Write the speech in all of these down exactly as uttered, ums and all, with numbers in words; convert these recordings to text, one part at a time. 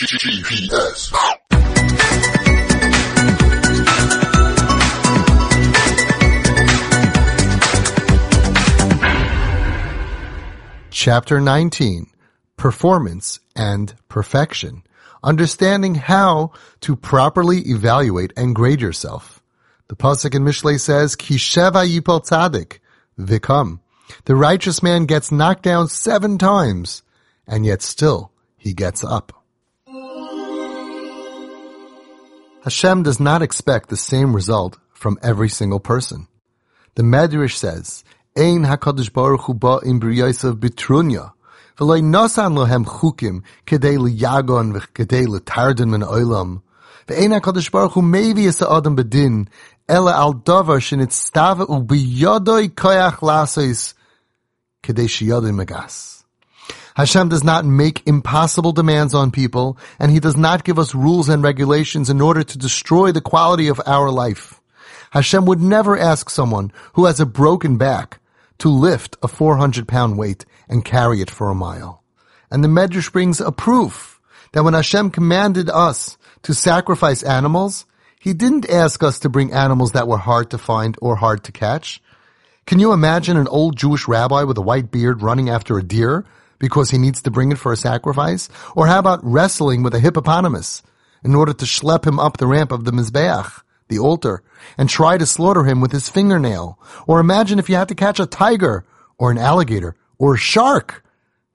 G G P S. Chapter nineteen, Performance and Perfection. Understanding how to properly evaluate and grade yourself. The pasuk in Mishlei says, Ki sheva yipol tzadik, vikam. The righteous man gets knocked down seven times, and yet still he gets up. Hashem does not expect the same result from every single person. The Medrash says, Ein HaKadosh Baruch Hu ba im b'riyasav bitrunya, v'loi nasan lohem chukim kedei liyagon v'kedei litardin min oilam, v'ein HaKadosh Baruch Hu mevi yisa'adam bedin, ela al davar shenitztava ubiyadoi koyach lasois kedei shiyadoi megas. Hashem does not make impossible demands on people, and He does not give us rules and regulations in order to destroy the quality of our life. Hashem would never ask someone who has a broken back to lift a four hundred pound weight and carry it for a mile. And the Medrash brings a proof that when Hashem commanded us to sacrifice animals, He didn't ask us to bring animals that were hard to find or hard to catch. Can you imagine an old Jewish rabbi with a white beard running after a deer because he needs to bring it for a sacrifice? Or how about wrestling with a hippopotamus in order to schlep him up the ramp of the mizbeach, the altar, and try to slaughter him with his fingernail? Or imagine if you had to catch a tiger or an alligator or a shark.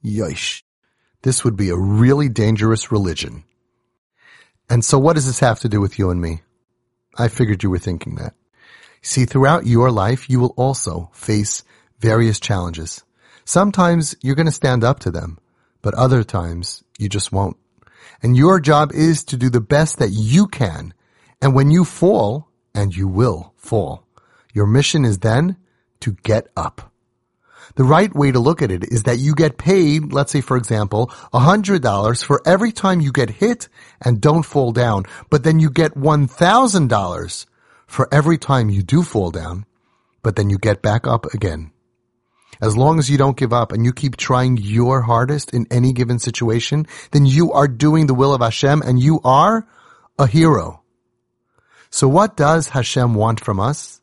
Yosh. This would be a really dangerous religion. And so what does this have to do with you and me? I figured you were thinking that. See, throughout your life, you will also face various challenges. Sometimes you're going to stand up to them, but other times you just won't. And your job is to do the best that you can. And when you fall, and you will fall, your mission is then to get up. The right way to look at it is that you get paid, let's say for example, one hundred dollars for every time you get hit and don't fall down, but then you get one thousand dollars for every time you do fall down, but then you get back up again. As long as you don't give up and you keep trying your hardest in any given situation, then you are doing the will of Hashem and you are a hero. So what does Hashem want from us?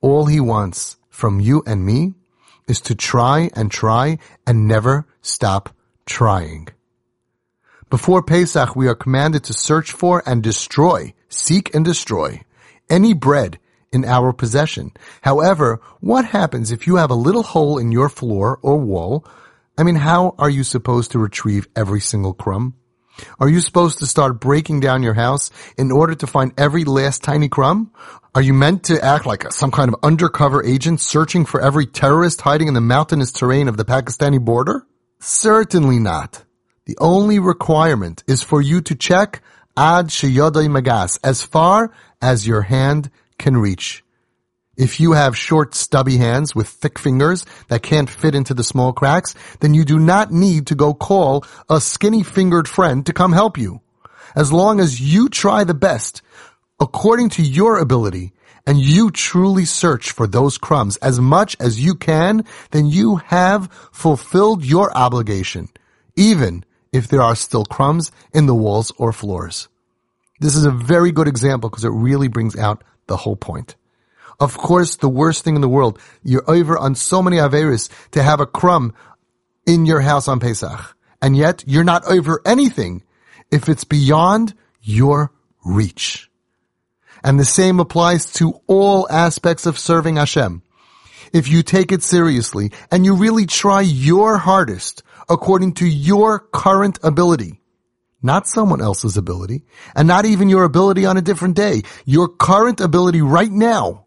All He wants from you and me is to try and try and never stop trying. Before Pesach, we are commanded to search for and destroy, seek and destroy, any bread in our possession. However, what happens if you have a little hole in your floor or wall? I mean, how are you supposed to retrieve every single crumb? Are you supposed to start breaking down your house in order to find every last tiny crumb? Are you meant to act like some kind of undercover agent searching for every terrorist hiding in the mountainous terrain of the Pakistani border? Certainly not. The only requirement is for you to check ad sheyodai magas, as far as your hand can reach. If you have short, stubby hands with thick fingers that can't fit into the small cracks, then you do not need to go call a skinny-fingered friend to come help you. As long as you try the best, according to your ability, and you truly search for those crumbs as much as you can, then you have fulfilled your obligation, even if there are still crumbs in the walls or floors. This is a very good example because it really brings out the whole point. Of course, the worst thing in the world, you're over on so many Averis to have a crumb in your house on Pesach. And yet, you're not over anything if it's beyond your reach. And the same applies to all aspects of serving Hashem. If you take it seriously and you really try your hardest according to your current ability, not someone else's ability, and not even your ability on a different day, your current ability right now,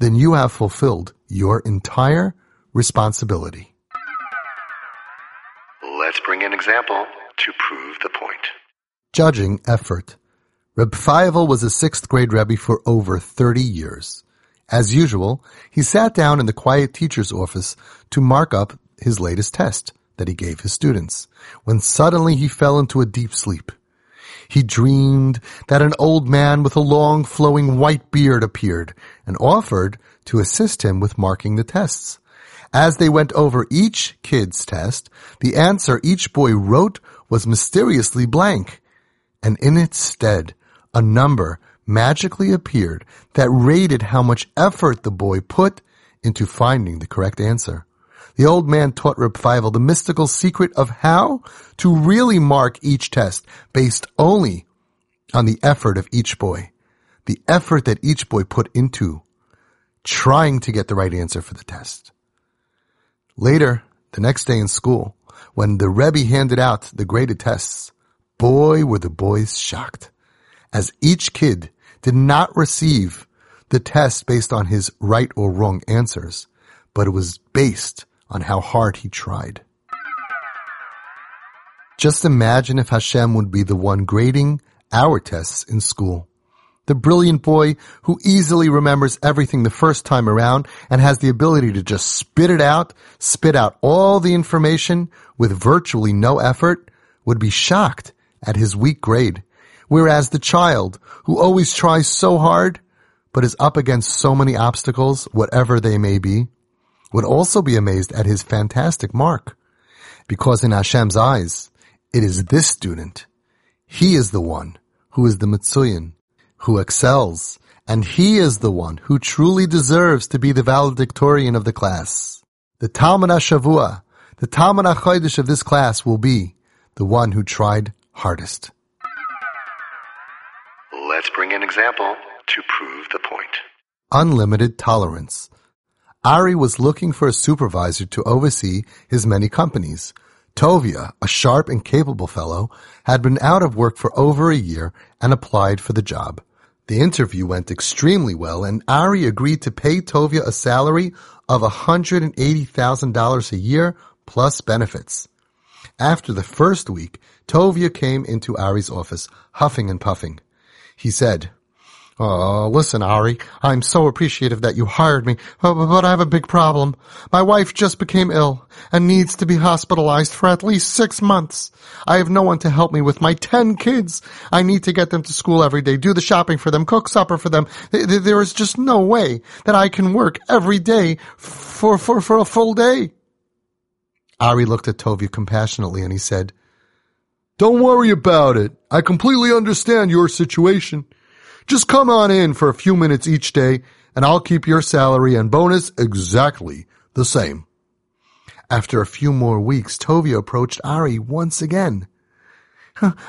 then you have fulfilled your entire responsibility. Let's bring an example to prove the point. Judging effort. Reb Feivel was a sixth grade Rebbe for over thirty years. As usual, he sat down in the quiet teacher's office to mark up his latest test that he gave his students, when suddenly he fell into a deep sleep. He dreamed that an old man with a long, flowing white beard appeared and offered to assist him with marking the tests. As they went over each kid's test, the answer each boy wrote was mysteriously blank, and in its stead a number magically appeared that rated how much effort the boy put into finding the correct answer. The old man taught Reb Feivel the mystical secret of how to really mark each test based only on the effort of each boy, the effort that each boy put into trying to get the right answer for the test. Later, the next day in school, when the Rebbe handed out the graded tests, boy were the boys shocked, as each kid did not receive the test based on his right or wrong answers, but it was based on how hard he tried. Just imagine if Hashem would be the one grading our tests in school. The brilliant boy who easily remembers everything the first time around and has the ability to just spit it out, spit out all the information with virtually no effort, would be shocked at his weak grade. Whereas the child who always tries so hard but is up against so many obstacles, whatever they may be, would also be amazed at his fantastic mark. Because in Hashem's eyes, it is this student. He is the one who is the Mitzuyan, who excels, and he is the one who truly deserves to be the valedictorian of the class. The Talmud HaShavua, the Talmud HaChodesh of this class will be the one who tried hardest. Let's bring an example to prove the point. Unlimited tolerance. Ari was looking for a supervisor to oversee his many companies. Tovia, a sharp and capable fellow, had been out of work for over a year and applied for the job. The interview went extremely well, and Ari agreed to pay Tovia a salary of one hundred eighty thousand dollars a year plus benefits. After the first week, Tovia came into Ari's office, huffing and puffing. He said, "Oh, listen, Ari, I'm so appreciative that you hired me, but I have a big problem. My wife just became ill and needs to be hospitalized for at least six months. I have no one to help me with my ten kids. I need to get them to school every day, do the shopping for them, cook supper for them. There is just no way that I can work every day for, for, for a full day." Ari looked at Tovia compassionately and he said, "Don't worry about it. I completely understand your situation. Just come on in for a few minutes each day, and I'll keep your salary and bonus exactly the same." After a few more weeks, Tovia approached Ari once again.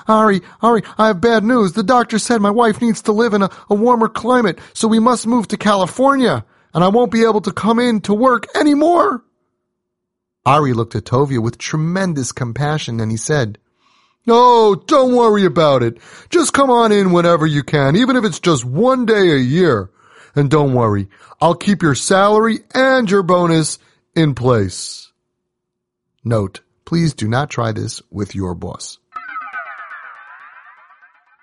Ari, Ari, I have bad news. The doctor said my wife needs to live in a, a warmer climate, so we must move to California, and I won't be able to come in to work anymore." Ari looked at Tovia with tremendous compassion, and he said, "No, don't worry about it. Just come on in whenever you can, even if it's just one day a year. And don't worry, I'll keep your salary and your bonus in place." Note, please do not try this with your boss.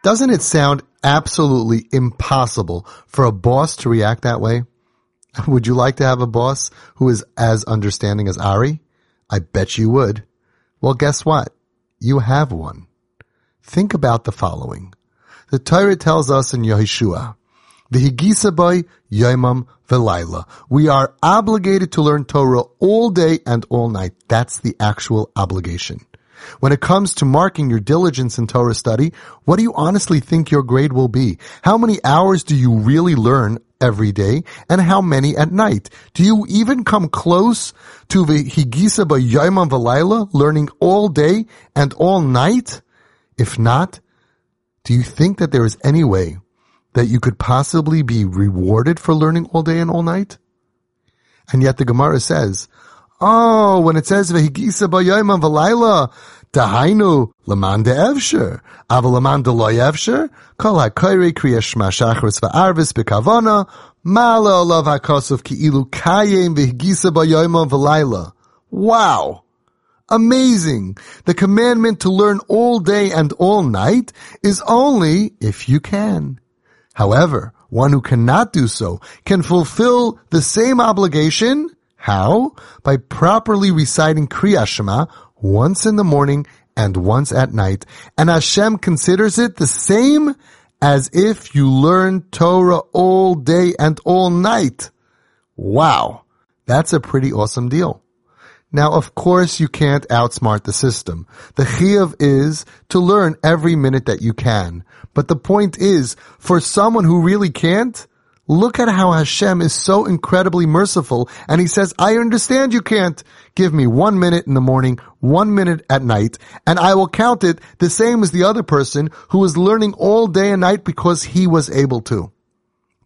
Doesn't it sound absolutely impossible for a boss to react that way? Would you like to have a boss who is as understanding as Ari? I bet you would. Well, guess what? You have one. Think about the following. The Torah tells us in Yehoshua, "V'higisa boi yomam v'layla." We are obligated to learn Torah all day and all night. That's the actual obligation. When it comes to marking your diligence in Torah study, what do you honestly think your grade will be? How many hours do you really learn every day, and how many at night? Do you even come close to the Higisa by Yomam V'layla, learning all day and all night? If not, do you think that there is any way that you could possibly be rewarded for learning all day and all night? And yet the Gemara says, oh, when it says V'higisa by Yomam V'layla, Dahainu leman de'evsher, aval leman de'loyevsher, kol ha'koyrei kriyas shema shachris va'arvis b'kavana, ma'ale olav ha'kosuf ki'ilu kayem v'higisa b'yoyma v'layla. Wow! Amazing! The commandment to learn all day and all night is only if you can. However, one who cannot do so can fulfill the same obligation. How? By properly reciting Kriyas Shema once in the morning and once at night. And Hashem considers it the same as if you learn Torah all day and all night. Wow, that's a pretty awesome deal. Now, of course, you can't outsmart the system. The chiyuv is to learn every minute that you can. But the point is, for someone who really can't, look at how Hashem is so incredibly merciful, and He says, I understand you can't. Give me one minute in the morning, one minute at night, and I will count it the same as the other person who was learning all day and night because he was able to.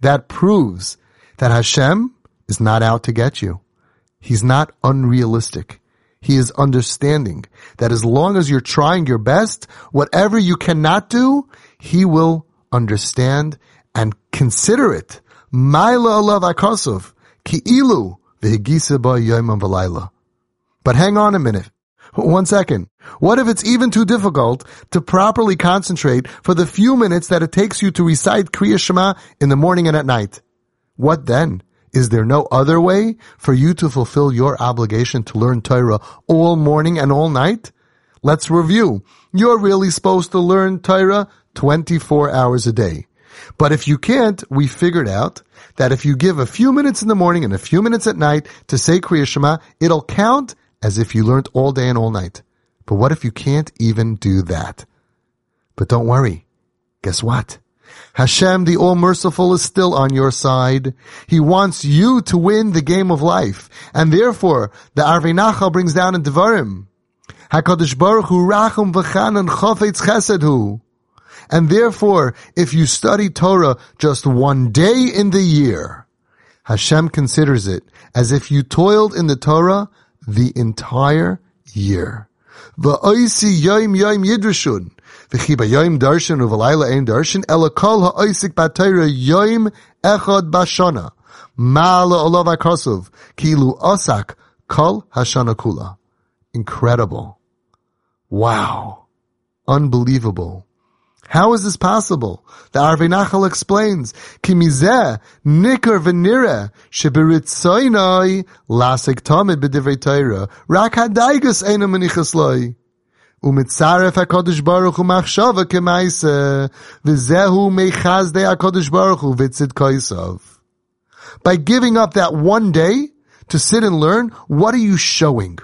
That proves that Hashem is not out to get you. He's not unrealistic. He is understanding that as long as you're trying your best, whatever you cannot do, He will understand and consider it. But hang on a minute. One second. What if it's even too difficult to properly concentrate for the few minutes that it takes you to recite Kriyas Shema in the morning and at night? What then? Is there no other way for you to fulfill your obligation to learn Torah all morning and all night? Let's review. You're really supposed to learn Torah twenty-four hours a day. But if you can't, we figured out that if you give a few minutes in the morning and a few minutes at night to say Kriyas Shema, it'll count as if you learned all day and all night. But what if you can't even do that? But don't worry. Guess what? Hashem, the All-Merciful, is still on your side. He wants you to win the game of life. And therefore, the Arve Nachal brings down in Devarim, HaKadosh Baruch Hu Rachum V'chanan Chofetz Chesed Hu. And therefore, if you study Torah just one day in the year, Hashem considers it as if you toiled in the Torah the entire year. V'oisi yoim yoim yidrashun. V'chi b'yoim darshan u'v'layla ein darshan. Ela kol ha'oisik b'Torah yoim echad b'shana. Ma'ala olav ha'kosov. Kilu osak kol ha'shana kula. Incredible. Wow. Unbelievable. How is this possible? The Arve Nachal explains, Ki mizeh nikar v'nireh sheberitzoynoi lasek tamid b'divrei Torah rak hadaigus eino menichas loi umitzaref HaKadosh Baruch Hu machshava k'maiseh v'zehu mechazdei HaKadosh Baruch Hu v'tzidkaisav. By giving up that one day to sit and learn, what are you showing?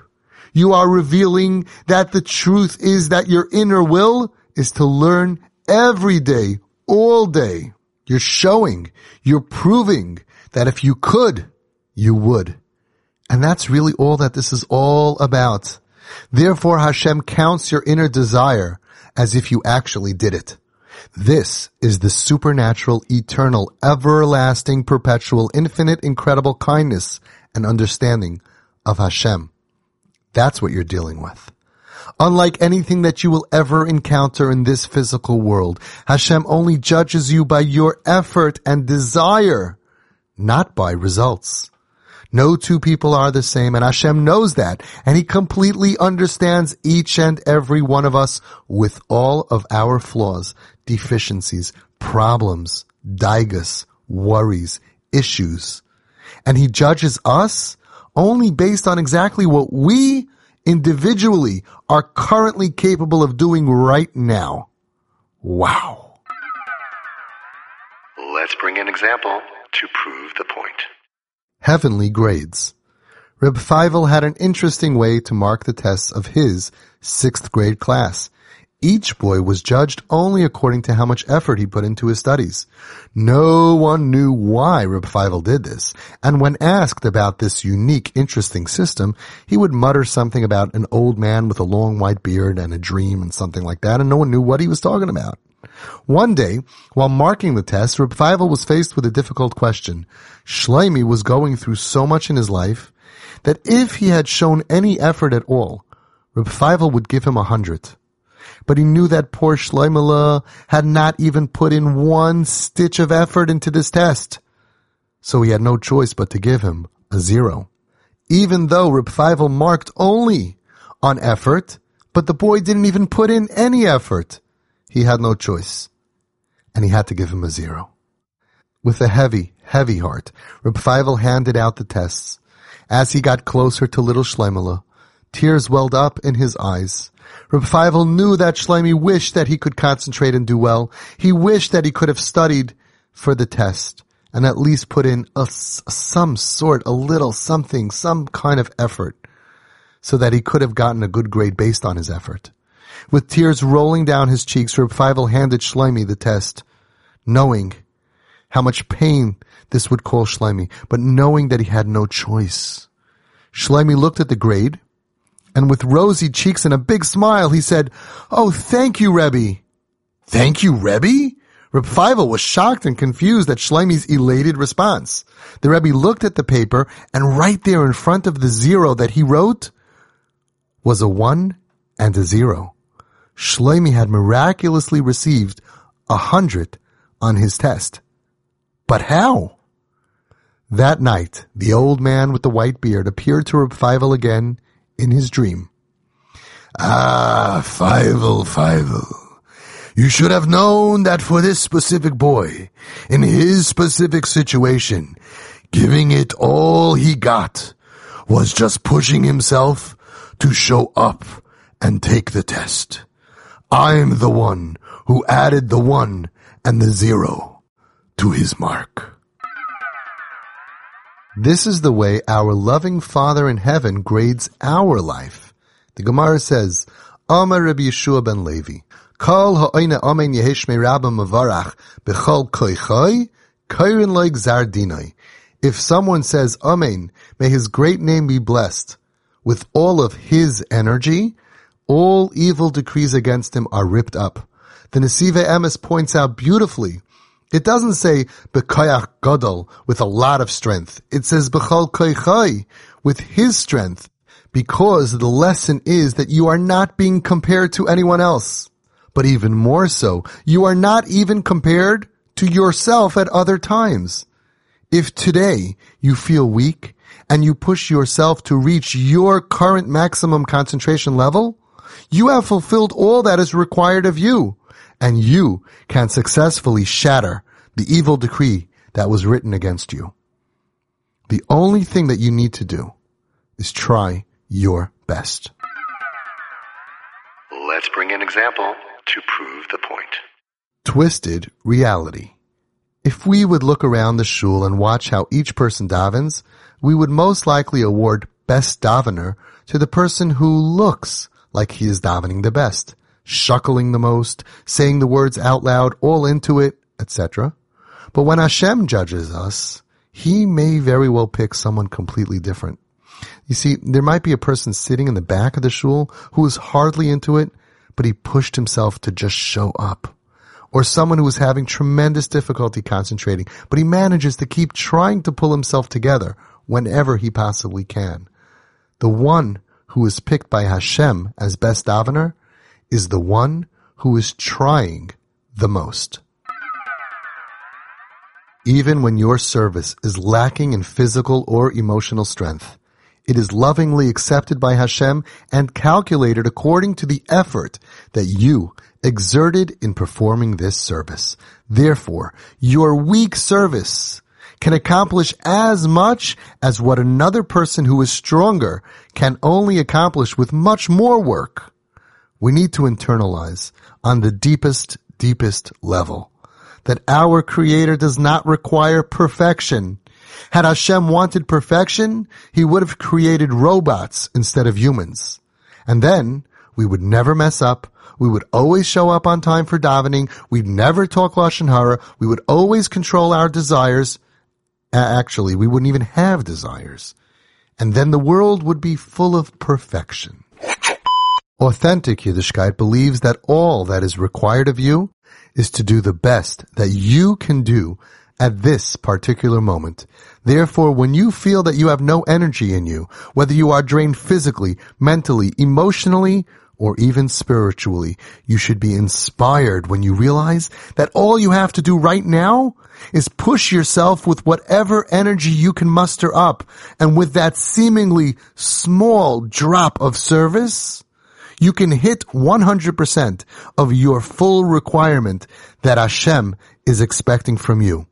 You are revealing that the truth is that your inner will is to learn every day, all day. You're showing, you're proving that if you could, you would. And that's really all that this is all about. Therefore, Hashem counts your inner desire as if you actually did it. This is the supernatural, eternal, everlasting, perpetual, infinite, incredible kindness and understanding of Hashem. That's what you're dealing with. Unlike anything that you will ever encounter in this physical world, Hashem only judges you by your effort and desire, not by results. No two people are the same, and Hashem knows that, and He completely understands each and every one of us with all of our flaws, deficiencies, problems, daigas, worries, issues. And He judges us only based on exactly what we individually are currently capable of doing right now. Wow. Let's bring an example to prove the point. Heavenly grades. Reb Feivel had an interesting way to mark the tests of his sixth grade class. Each boy was judged only according to how much effort he put into his studies. No one knew why Reb Feivel did this, and when asked about this unique, interesting system, he would mutter something about an old man with a long white beard and a dream and something like that, and no one knew what he was talking about. One day, while marking the test, Reb Feivel was faced with a difficult question. Shleimi was going through so much in his life that if he had shown any effort at all, Reb Feivel would give him a hundred. But he knew that poor Shleimele had not even put in one stitch of effort into this test. So he had no choice but to give him a zero. Even though Reb Feivel marked only on effort, but the boy didn't even put in any effort, he had no choice. And he had to give him a zero. With a heavy, heavy heart, Reb Feivel handed out the tests. As he got closer to little Shleimele, tears welled up in his eyes. Reb Feivel knew that Shleimi wished that he could concentrate and do well. He wished that he could have studied for the test and at least put in a, some sort, a little something, some kind of effort. so that he could have gotten a good grade based on his effort. With tears rolling down his cheeks, Reb Feivel handed Shleimi the test, knowing how much pain this would cause Shleimi, but knowing that he had no choice. Shleimi looked at the grade, and with rosy cheeks and a big smile, he said, "Oh, thank you, Rebbe." "Thank you, Rebbe?" Reb Feivel was shocked and confused at Shleimi's elated response. The Rebbe looked at the paper, and right there in front of the zero that he wrote was a one and a zero. Shleimi had miraculously received a hundred on his test. But how? That night, the old man with the white beard appeared to Reb Feivel again in his dream. "Ah, Feivel, Feivel, you should have known that for this specific boy, in his specific situation, giving it all he got was just pushing himself to show up and take the test. I'm the one who added the one and the zero to his mark." This is the way our loving Father in Heaven grades our life. The Gemara says, "Amar Rabbi Yeshua ben Levi, Kol ha'oine amen yeheshmei Rabba Mavarach Bechol Koychai Kairin loig Zardinoi." If someone says amen, may his great name be blessed, with all of his energy, all evil decrees against him are ripped up. The Nesiva Emes points out beautifully. It doesn't say B'koyach Gadol, with a lot of strength. It says B'chol Koychai, with his strength, because the lesson is that you are not being compared to anyone else. But even more so, you are not even compared to yourself at other times. If today you feel weak and you push yourself to reach your current maximum concentration level, you have fulfilled all that is required of you, and you can successfully shatter the evil decree that was written against you. The only thing that you need to do is try your best. Let's bring an example to prove the point. Twisted reality. If we would look around the shul and watch how each person davens, we would most likely award best davener to the person who looks like he is davening the best, shuckling the most, saying the words out loud, all into it, et cetera. But when Hashem judges us, he may very well pick someone completely different. You see, there might be a person sitting in the back of the shul who is hardly into it, but he pushed himself to just show up. Or someone who is having tremendous difficulty concentrating, but he manages to keep trying to pull himself together whenever he possibly can. The one who is picked by Hashem as best davener is the one who is trying the most. Even when your service is lacking in physical or emotional strength, it is lovingly accepted by Hashem and calculated according to the effort that you exerted in performing this service. Therefore, your weak service can accomplish as much as what another person who is stronger can only accomplish with much more work. We need to internalize on the deepest, deepest level that our Creator does not require perfection. Had Hashem wanted perfection, he would have created robots instead of humans. And then we would never mess up. We would always show up on time for davening. We'd never talk Lashon Hara. We would always control our desires. Actually, we wouldn't even have desires. And then the world would be full of perfection. Authentic Yiddishkeit believes that all that is required of you is to do the best that you can do at this particular moment. Therefore, when you feel that you have no energy in you, whether you are drained physically, mentally, emotionally, or even spiritually, you should be inspired when you realize that all you have to do right now is push yourself with whatever energy you can muster up. And with that seemingly small drop of service, you can hit one hundred percent of your full requirement that Hashem is expecting from you.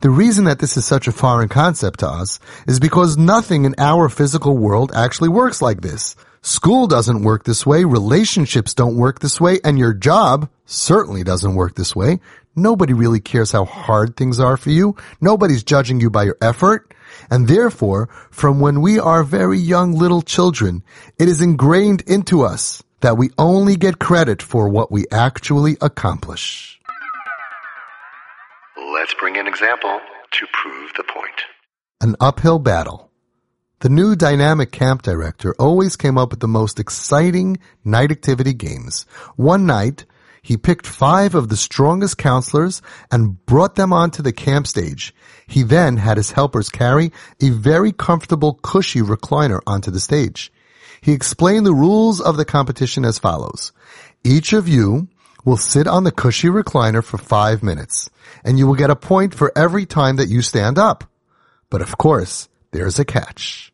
The reason that this is such a foreign concept to us is because nothing in our physical world actually works like this. School doesn't work this way, relationships don't work this way, and your job certainly doesn't work this way. Nobody really cares how hard things are for you. Nobody's judging you by your effort. And therefore, from when we are very young little children, it is ingrained into us that we only get credit for what we actually accomplish. Let's bring an example to prove the point. An uphill battle. The new dynamic camp director always came up with the most exciting night activity games. One night, he picked five of the strongest counselors and brought them onto the camp stage. He then had his helpers carry a very comfortable, cushy recliner onto the stage. He explained the rules of the competition as follows. Each of you will sit on the cushy recliner for five minutes, and you will get a point for every time that you stand up. But of course, there's a catch.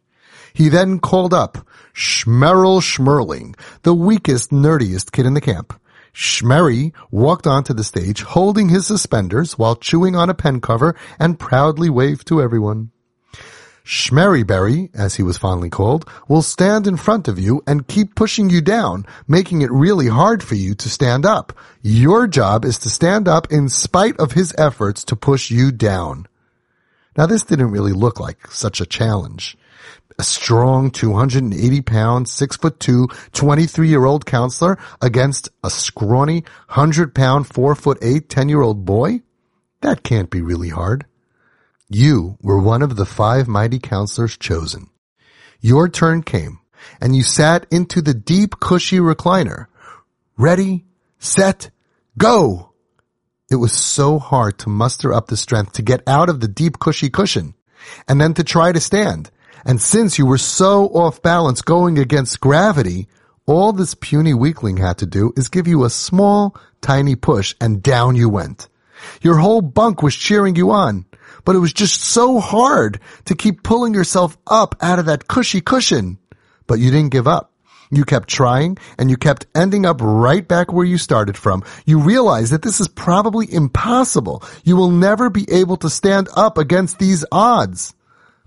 He then called up Shmerry Berry, the weakest, nerdiest kid in the camp. Shmerry walked onto the stage holding his suspenders while chewing on a pen cover and proudly waved to everyone. Shmerry Berry, as he was fondly called, will stand in front of you and keep pushing you down, making it really hard for you to stand up. Your job is to stand up in spite of his efforts to push you down. Now this didn't really look like such a challenge. A strong two hundred eighty pound, six foot two, twenty-three year old counselor against a scrawny one hundred pound, four foot eight, ten year old boy? That can't be really hard. You were one of the five mighty counselors chosen. Your turn came, and you sat into the deep, cushy recliner. Ready, set, go! It was so hard to muster up the strength to get out of the deep, cushy cushion, and then to try to stand. And since you were so off balance going against gravity, all this puny weakling had to do is give you a small, tiny push, and down you went. Your whole bunk was cheering you on, but it was just so hard to keep pulling yourself up out of that cushy cushion. But you didn't give up. You kept trying, and you kept ending up right back where you started from. You realize that this is probably impossible. You will never be able to stand up against these odds.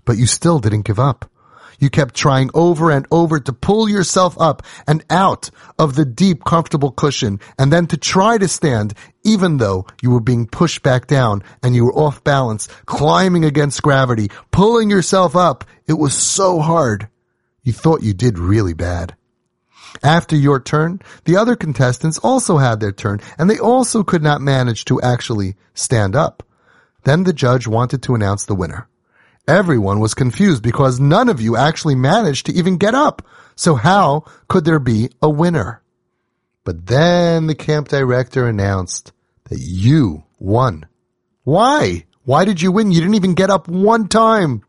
But you still didn't give up. You kept trying over and over to pull yourself up and out of the deep, comfortable cushion, and then to try to stand, even though you were being pushed back down and you were off balance, climbing against gravity, pulling yourself up. It was so hard. You thought you did really bad. After your turn, the other contestants also had their turn, and they also could not manage to actually stand up. Then the judge wanted to announce the winner. Everyone was confused because none of you actually managed to even get up. So how could there be a winner? But then the camp director announced that you won. Why? Why did you win? You didn't even get up one time.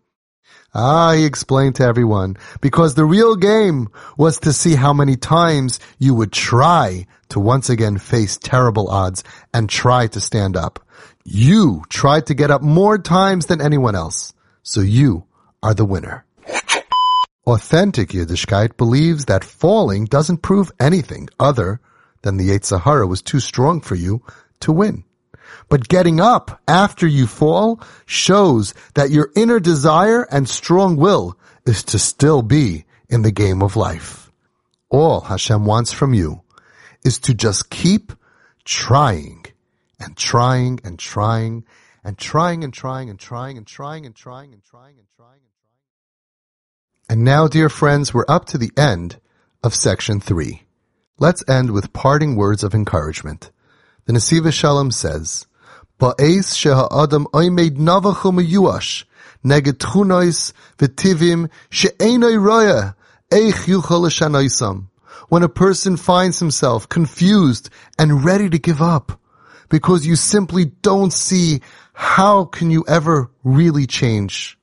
Ah, he explained to everyone, because the real game was to see how many times you would try to once again face terrible odds and try to stand up. You tried to get up more times than anyone else. So you are the winner. Authentic Yiddishkeit believes that falling doesn't prove anything other than the Yetzer Hara was too strong for you to win. But getting up after you fall shows that your inner desire and strong will is to still be in the game of life. All Hashem wants from you is to just keep trying and trying and trying and trying and trying and trying and trying and trying and trying and trying and trying. And now, dear friends, we're up to the end of section three. Let's end with parting words of encouragement. The Nesiva Shalom says, Ba'es sheha'adam oimed navachu meyuash, neged tchunois v'tivim she'enoi roya, eich yuchol l'shanoisam. When a person finds himself confused and ready to give up, because you simply don't see how can you ever really change.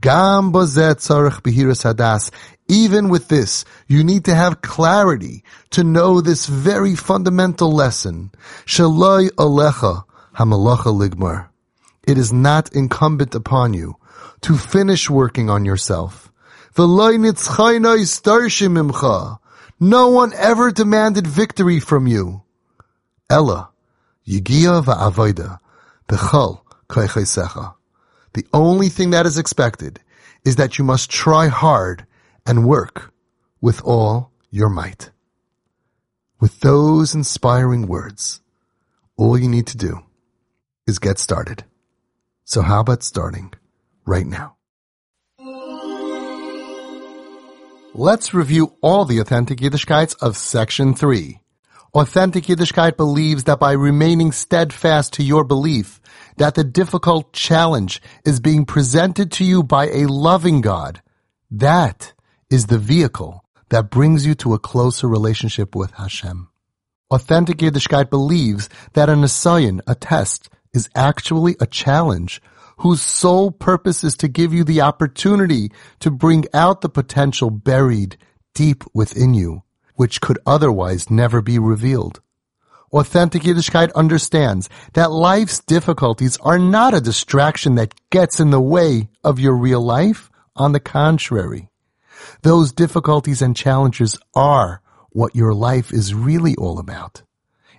Gam bazeh tzarich behiras hadas. Even with this, you need to have clarity to know this very fundamental lesson. Shaloi alecha hamalacha ligmar. It is not incumbent upon you to finish working on yourself. V'loi nitzchayna istarshim imcha. No one ever demanded victory from you. Ella. Yigia va'avoida, Bechol Koychai secha. The only thing that is expected is that you must try hard and work with all your might. With those inspiring words, all you need to do is get started. So how about starting right now? Let's review all the authentic Yiddishkites of Section three. Authentic Yiddishkeit believes that by remaining steadfast to your belief that the difficult challenge is being presented to you by a loving God, that is the vehicle that brings you to a closer relationship with Hashem. Authentic Yiddishkeit believes that a Nisayan, a test, is actually a challenge whose sole purpose is to give you the opportunity to bring out the potential buried deep within you, which could otherwise never be revealed. Authentic Yiddishkeit understands that life's difficulties are not a distraction that gets in the way of your real life. On the contrary, those difficulties and challenges are what your life is really all about.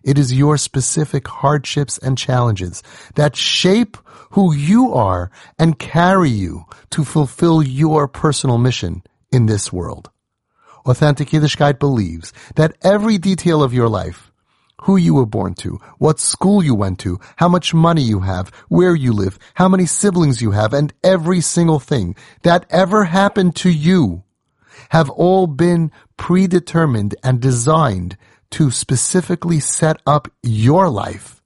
It is your specific hardships and challenges that shape who you are and carry you to fulfill your personal mission in this world. Authentic Yiddishkeit believes that every detail of your life, who you were born to, what school you went to, how much money you have, where you live, how many siblings you have, and every single thing that ever happened to you have all been predetermined and designed to specifically set up your life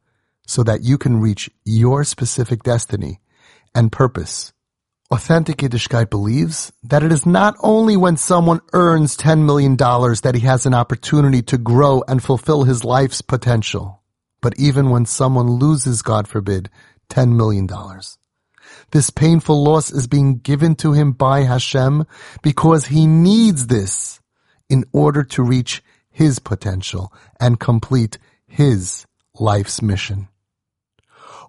so that you can reach your specific destiny and purpose. Authentic Yiddishkeit believes that it is not only when someone earns ten million dollars that he has an opportunity to grow and fulfill his life's potential, but even when someone loses, God forbid, ten million dollars. This painful loss is being given to him by Hashem because he needs this in order to reach his potential and complete his life's mission.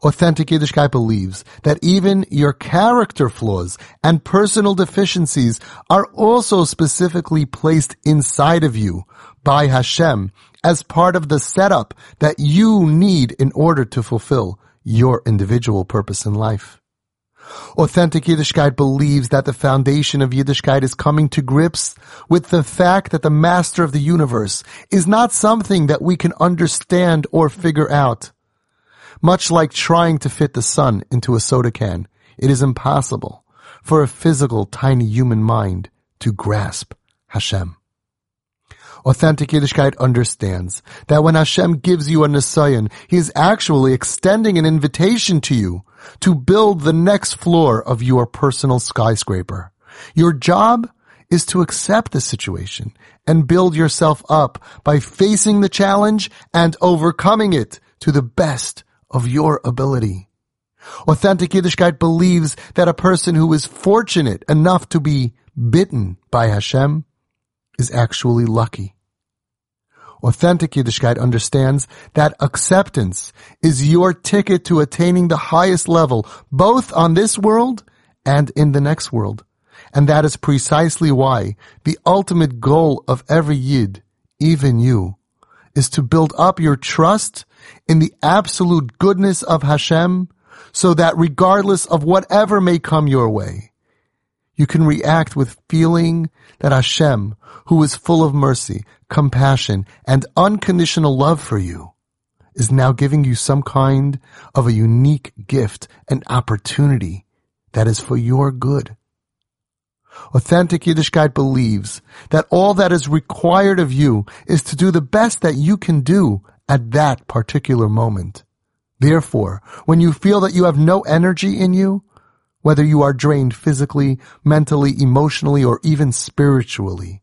Authentic Yiddishkeit believes that even your character flaws and personal deficiencies are also specifically placed inside of you by Hashem as part of the setup that you need in order to fulfill your individual purpose in life. Authentic Yiddishkeit believes that the foundation of Yiddishkeit is coming to grips with the fact that the master of the universe is not something that we can understand or figure out. Much like trying to fit the sun into a soda can, it is impossible for a physical, tiny human mind to grasp Hashem. Authentic Yiddishkeit understands that when Hashem gives you a Nisayan, He is actually extending an invitation to you to build the next floor of your personal skyscraper. Your job is to accept the situation and build yourself up by facing the challenge and overcoming it to the best of your ability. Authentic Yiddishkeit believes that a person who is fortunate enough to be bitten by Hashem is actually lucky. Authentic Yiddishkeit understands that acceptance is your ticket to attaining the highest level, both on this world and in the next world. And that is precisely why the ultimate goal of every Yid, even you, is to build up your trust in the absolute goodness of Hashem so that regardless of whatever may come your way, you can react with feeling that Hashem, who is full of mercy, compassion, and unconditional love for you, is now giving you some kind of a unique gift and opportunity that is for your good. Authentic Yiddishkeit believes that all that is required of you is to do the best that you can do at that particular moment. Therefore, when you feel that you have no energy in you, whether you are drained physically, mentally, emotionally, or even spiritually,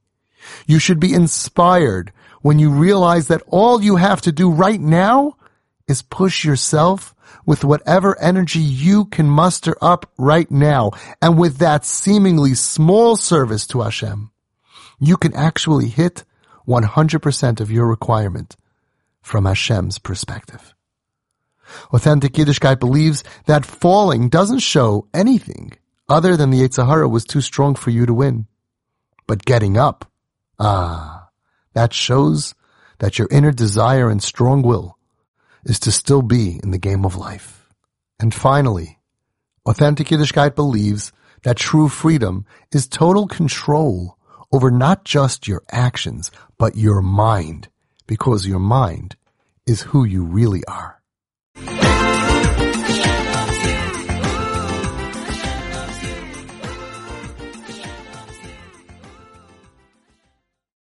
you should be inspired when you realize that all you have to do right now is push yourself with whatever energy you can muster up right now. And with that seemingly small service to Hashem, you can actually hit one hundred percent of your requirement from Hashem's perspective. Authentic Yiddishkeit believes that falling doesn't show anything other than the Yetzer Hara was too strong for you to win. But getting up, ah, that shows that your inner desire and strong will is to still be in the game of life. And finally, Authentic Yiddishkeit believes that true freedom is total control over not just your actions, but your mind, because your mind is who you really are.